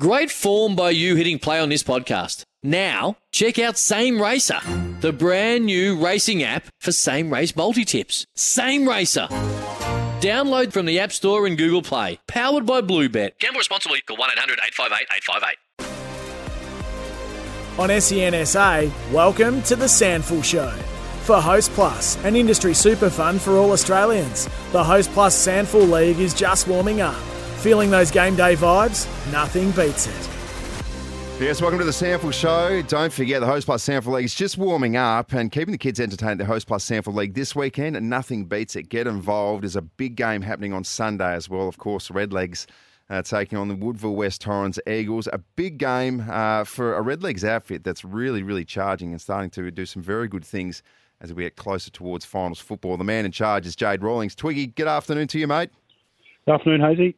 Great form by you hitting play on this podcast. Now, check out SameRacer, the brand new racing app for same race multi-tips. SameRacer. Download from the App Store and Google Play. Powered by Bluebet. Gamble responsibly. Call 1-800-858-858. On SENSA, welcome to the SANFL Show. For Host Plus, an industry super fund for all Australians, the Host Plus SANFL League is just warming up. Feeling those game day vibes? Nothing beats it. Yes, welcome to the SANFL Show. Don't forget, the Host Plus SANFL League is just warming up and keeping the kids entertained at the Host Plus SANFL League this weekend. Nothing beats it. Get involved. There's a big game happening on Sunday as well. Of course, Redlegs taking on the Woodville West Torrens Eagles. A big game for a Redlegs outfit that's really, really charging and starting to do some very good things as we get closer towards finals football. The man in charge is Jade Rawlings. Twiggy, good afternoon to you, mate. Good afternoon, Haysey.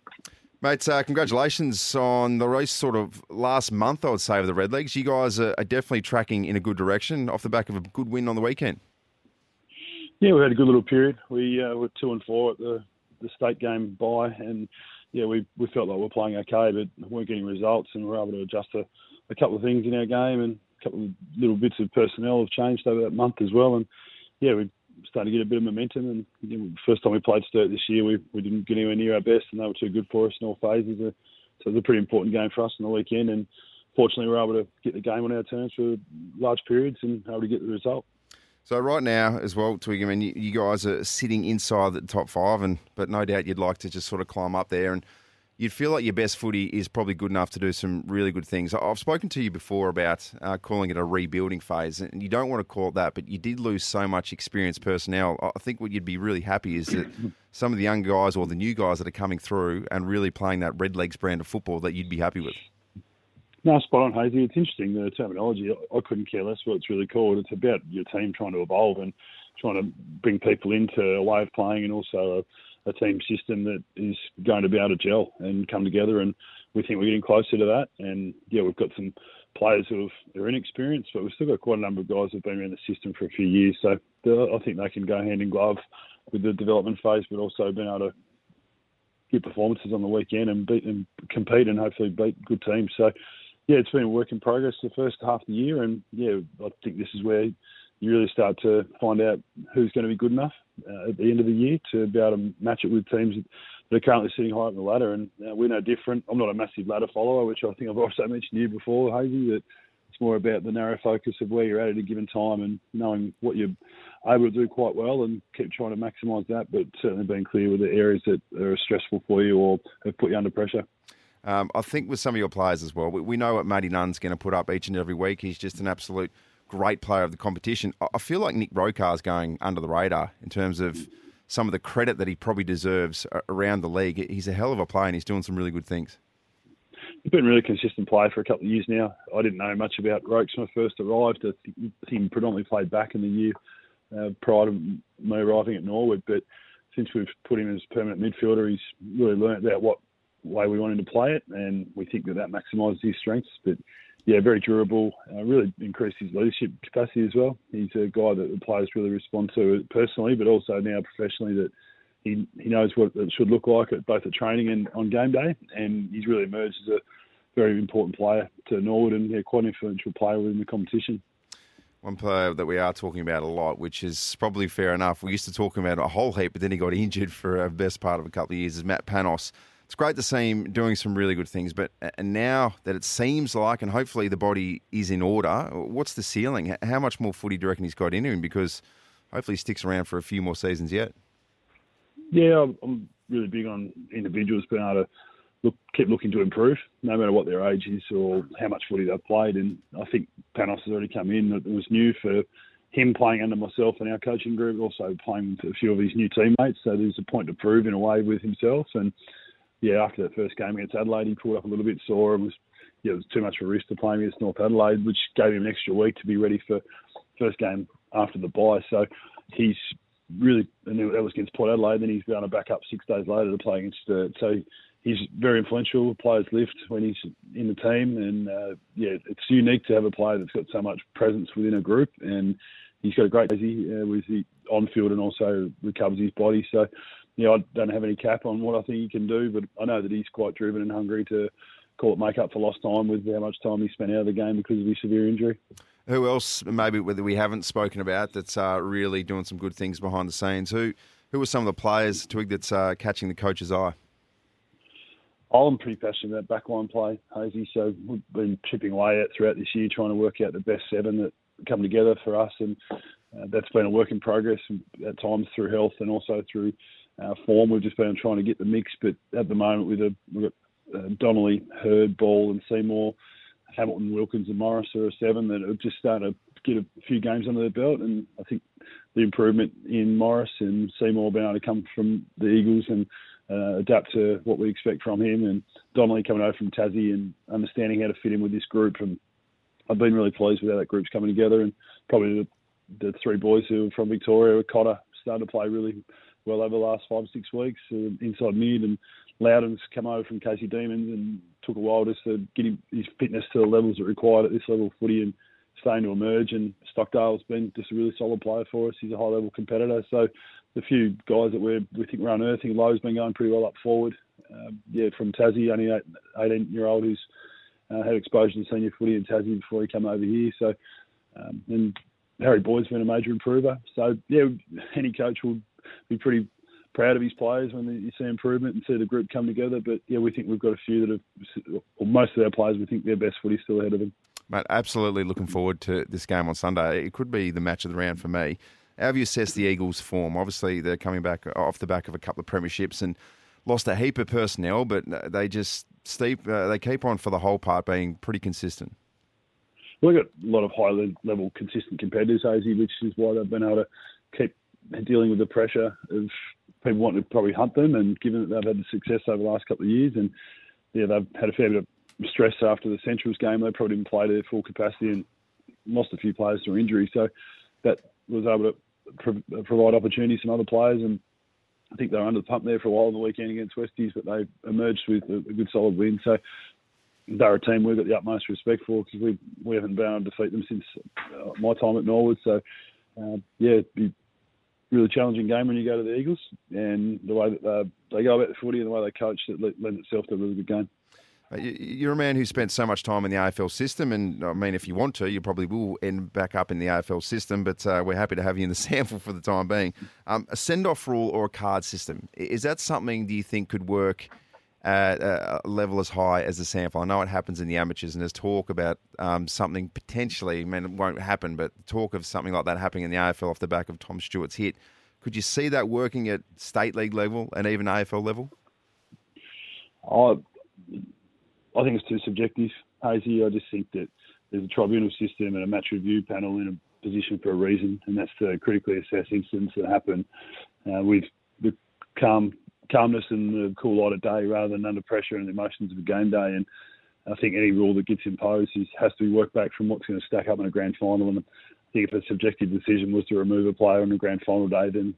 Mate, congratulations on the race sort of last month, I would say, of the Redlegs. You guys are definitely tracking in a good direction off the back of a good win on the weekend. Yeah, we had a good little period. We were 2-4 at the state game bye, and yeah, we felt like we were playing okay, but weren't getting results, and we were able to adjust a couple of things in our game, and a couple of little bits of personnel have changed over that month as well. And yeah, we started to get a bit of momentum. And you know, the first time we played Sturt this year, we didn't get anywhere near our best, and they were too good for us in all phases. So it was a pretty important game for us on the weekend. And fortunately, we were able to get the game on our terms for large periods and able to get the result. So right now as well, Twig, I mean, you guys are sitting inside the top five, but no doubt you'd like to just sort of climb up there, and you'd feel like your best footy is probably good enough to do some really good things. I've spoken to you before about calling it a rebuilding phase, and you don't want to call it that, but you did lose so much experienced personnel. I think what you'd be really happy is that some of the young guys or the new guys that are coming through and really playing that Redlegs brand of football that you'd be happy with. No, spot on, Haysey. It's interesting, the terminology. I couldn't care less what it's really called. It's about your team trying to evolve and trying to bring people into a way of playing, and also a team system that is going to be able to gel and come together. And we think we're getting closer to that. And, yeah, we've got some players who are inexperienced, but we've still got quite a number of guys who have been around the system for a few years. So I think they can go hand in glove with the development phase, but also being able to get performances on the weekend and compete and hopefully beat good teams. So, yeah, it's been a work in progress the first half of the year, and yeah, I think this is where you really start to find out who's going to be good enough at the end of the year to be able to match it with teams that are currently sitting high up the ladder, and we're no different. I'm not a massive ladder follower, which I think I've also mentioned to you before, Haysey, that it's more about the narrow focus of where you're at a given time and knowing what you're able to do quite well and keep trying to maximise that, but certainly being clear with the areas that are stressful for you or have put you under pressure. I think with some of your players as well, we know what Matty Nunn's going to put up each and every week. He's just an absolute great player of the competition. I feel like Nick Rocar's going under the radar in terms of some of the credit that he probably deserves around the league. He's a hell of a player and he's doing some really good things. He's been a really consistent player for a couple of years now. I didn't know much about Rokes when I first arrived. I think predominantly played back in the year prior to me arriving at Norwood, but since we've put him as permanent midfielder, he's really learned about what way we want him to play it, and we think that maximises his strengths. But yeah, very durable, really increased his leadership capacity as well. He's a guy that the players really respond to personally, but also now professionally, that he knows what it should look like at both at training and on game day, and he's really emerged as a very important player to Norwood and yeah, quite an influential player within the competition. One player that we are talking about a lot, which is probably fair enough, we used to talk about a whole heap, but then he got injured for the best part of a couple of years, is Matt Panos. It's great to see him doing some really good things, but and now that it seems like, and hopefully the body is in order, what's the ceiling? How much more footy do you reckon he's got into him? Because hopefully he sticks around for a few more seasons yet. Yeah, I'm really big on individuals being able to keep looking to improve, no matter what their age is or how much footy they've played. And I think Panos has already come in. It was new for him playing under myself and our coaching group, also playing with a few of his new teammates. So there's a point to prove in a way with himself. And yeah, after that first game against Adelaide, he pulled up a little bit sore and it was too much of a risk to play against North Adelaide, which gave him an extra week to be ready for first game after the bye. So he's really, and that was against Port Adelaide, then he's going to back up 6 days later to play against Sturt. So he's very influential, players lift when he's in the team, and it's unique to have a player that's got so much presence within a group, and he's got a great busy with the on-field and also recovers his body. So yeah, I don't have any cap on what I think he can do, but I know that he's quite driven and hungry to call it make up for lost time with how much time he spent out of the game because of his severe injury. Who else, maybe whether we haven't spoken about, that's really doing some good things behind the scenes? Who are some of the players, Twig, that's catching the coach's eye? I'm pretty passionate about backline play, Haysey. So we've been chipping away at throughout this year, trying to work out the best seven that come together for us, and that's been a work in progress at times through health and also through form. We've just been trying to get the mix, but at the moment we've got Donnelly, Heard, Ball, and Seymour. Hamilton, Wilkins, and Morris are a seven that have just started to get a few games under their belt, and I think the improvement in Morris and Seymour being able to come from the Eagles and adapt to what we expect from him, and Donnelly coming over from Tassie and understanding how to fit in with this group. And I've been really pleased with how that group's coming together, and probably the three boys who are from Victoria, Cotter, started to play really well over the last 5 or 6 weeks, inside mid, and Loudon's come over from Casey Demons and took a while just to get his fitness to the levels that are required at this level of footy and starting to emerge. And Stockdale's been just a really solid player for us. He's a high-level competitor. So the few guys that we think we're unearthing, Lowe's been going pretty well up forward. From Tassie, only 18-year-old who's had exposure to senior footy in Tassie before he came over here. So and Harry Boyd's been a major improver. So, yeah, any coach will be pretty proud of his players when you see improvement and see the group come together. But, yeah, we think we've got a few that have, or most of our players, we think their best footy is still ahead of them. Mate, absolutely looking forward to this game on Sunday. It could be the match of the round for me. How have you assessed the Eagles' form? Obviously, they're coming back off the back of a couple of premierships and lost a heap of personnel, but they keep on for the whole part being pretty consistent. We've got a lot of high-level consistent competitors, Haysey, which is why they've been able to keep dealing with the pressure of people wanting to probably hunt them, and given that they've had the success over the last couple of years, and yeah, they've had a fair bit of stress after the Centrals game. They probably didn't play to their full capacity and lost a few players through injury, so that was able to provide opportunities to some other players, and I think they were under the pump there for a while on the weekend against Westies, but they emerged with a good solid win. So they're a team we've got the utmost respect for, because we haven't been able to defeat them since my time at Norwood. So it'd be really challenging game when you go to the Eagles, and the way that they go about the footy and the way they coach, it lends itself to a really good game. You're a man who spent so much time in the AFL system, and I mean, if you want to, you probably will end back up in the AFL system, but we're happy to have you in the SANFL for the time being. A send-off rule or a card system, is that something do you think could work at a level as high as the SANFL? I know it happens in the amateurs, and there's talk about something potentially, I mean, it won't happen, but talk of something like that happening in the AFL off the back of Tom Stewart's hit. Could you see that working at state league level and even AFL level? I think it's too subjective, Haysey. I just think that there's a tribunal system and a match review panel in a position for a reason, and that's to critically assess incidents that happen with the calmness and the cool light of day, rather than under pressure and the emotions of a game day. And I think any rule that gets imposed has to be worked back from what's going to stack up in a grand final. And I think if a subjective decision was to remove a player on a grand final day, then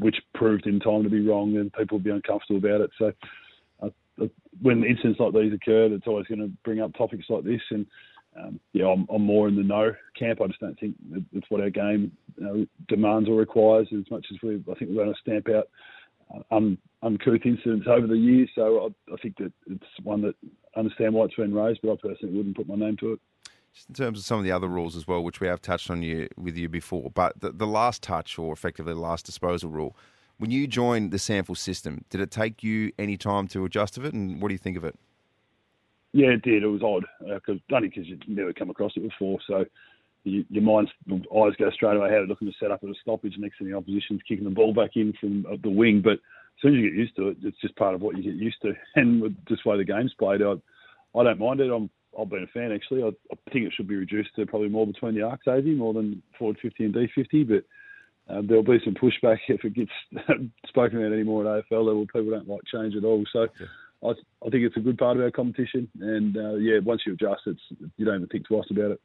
which proved in time to be wrong, then people would be uncomfortable about it. So when incidents like these occurred, it's always going to bring up topics like this. And I'm more in the no camp. I just don't think it's what our game demands or requires, as much as I think we're going to stamp out uncouth incidents over the years. So I think that it's one that I understand why it's been raised, but I personally wouldn't put my name to it. Just in terms of some of the other rules as well, which we have touched on with you before, but the last touch, or effectively the last disposal rule, when you joined the SANFL system, did it take you any time to adjust to it, and what do you think of it? Yeah, it did. It was odd, only because you'd never come across it before. So your mind's eyes go straight away, how to look at the set up at a stoppage, next thing the opposition's kicking the ball back in from the wing. But as soon as you get used to it, it's just part of what you get used to. And with just the way the game's played, I don't mind it. I've been a fan, actually. I think it should be reduced to probably more between the arcs, Haysey, more than forward 50 and D50. But there'll be some pushback if it gets spoken about anymore at AFL level. People don't like change at all. So yeah. I think it's a good part of our competition. And, once you adjust, you don't even think twice about it.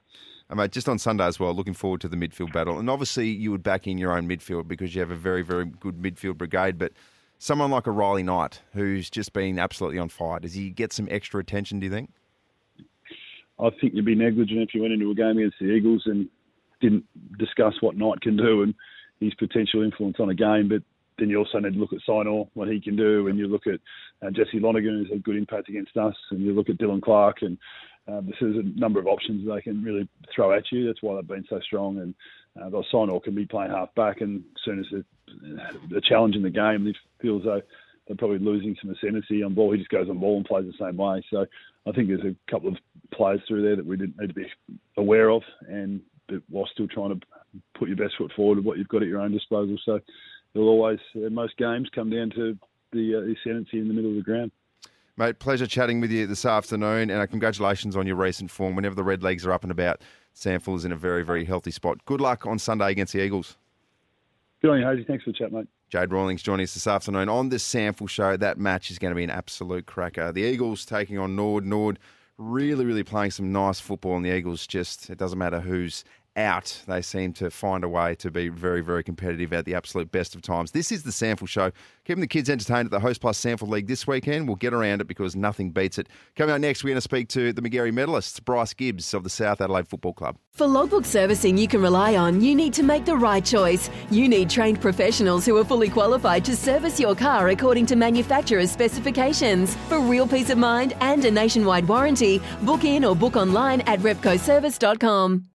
And mate, just on Sunday as well, looking forward to the midfield battle. And obviously you would back in your own midfield because you have a very, very good midfield brigade. But someone like a Riley Knight, who's just been absolutely on fire, does he get some extra attention, do you think? I think you'd be negligent if you went into a game against the Eagles and didn't discuss what Knight can do and his potential influence on a game. But then you also need to look at Sainal, what he can do, and you look at Jesse Lonergan, who's had good impact against us, and you look at Dylan Clark, and there's a number of options they can really throw at you. That's why they've been so strong, and Sainal can be playing half-back, and as soon as the challenge in the game, it feels though they're probably losing some ascendancy on ball. He just goes on ball and plays the same way. So I think there's a couple of players through there that we didn't need to be aware of, and while still trying to put your best foot forward with what you've got at your own disposal. So it'll always, in most games, come down to the ascendancy in the middle of the ground. Mate, pleasure chatting with you this afternoon, and congratulations on your recent form. Whenever the Redlegs are up and about, SANFL is in a very, very healthy spot. Good luck on Sunday against the Eagles. Good on you, Haysey. Thanks for the chat, mate. Jade Rawlings joining us this afternoon on this SANFL show. That match is going to be an absolute cracker. The Eagles taking on Norwood. Norwood really, really playing some nice football, and the Eagles just, it doesn't matter who's out, they seem to find a way to be very, very competitive at the absolute best of times. This is the SANFL show, keeping the kids entertained at the Host Plus SANFL League this weekend. We'll get around it because nothing beats it. Coming up next, we're going to speak to the Magarey medalists, Bryce Gibbs of the South Adelaide Football Club. For logbook servicing you can rely on, you need to make the right choice. You need trained professionals who are fully qualified to service your car according to manufacturer's specifications. For real peace of mind and a nationwide warranty, book in or book online at repcoservice.com.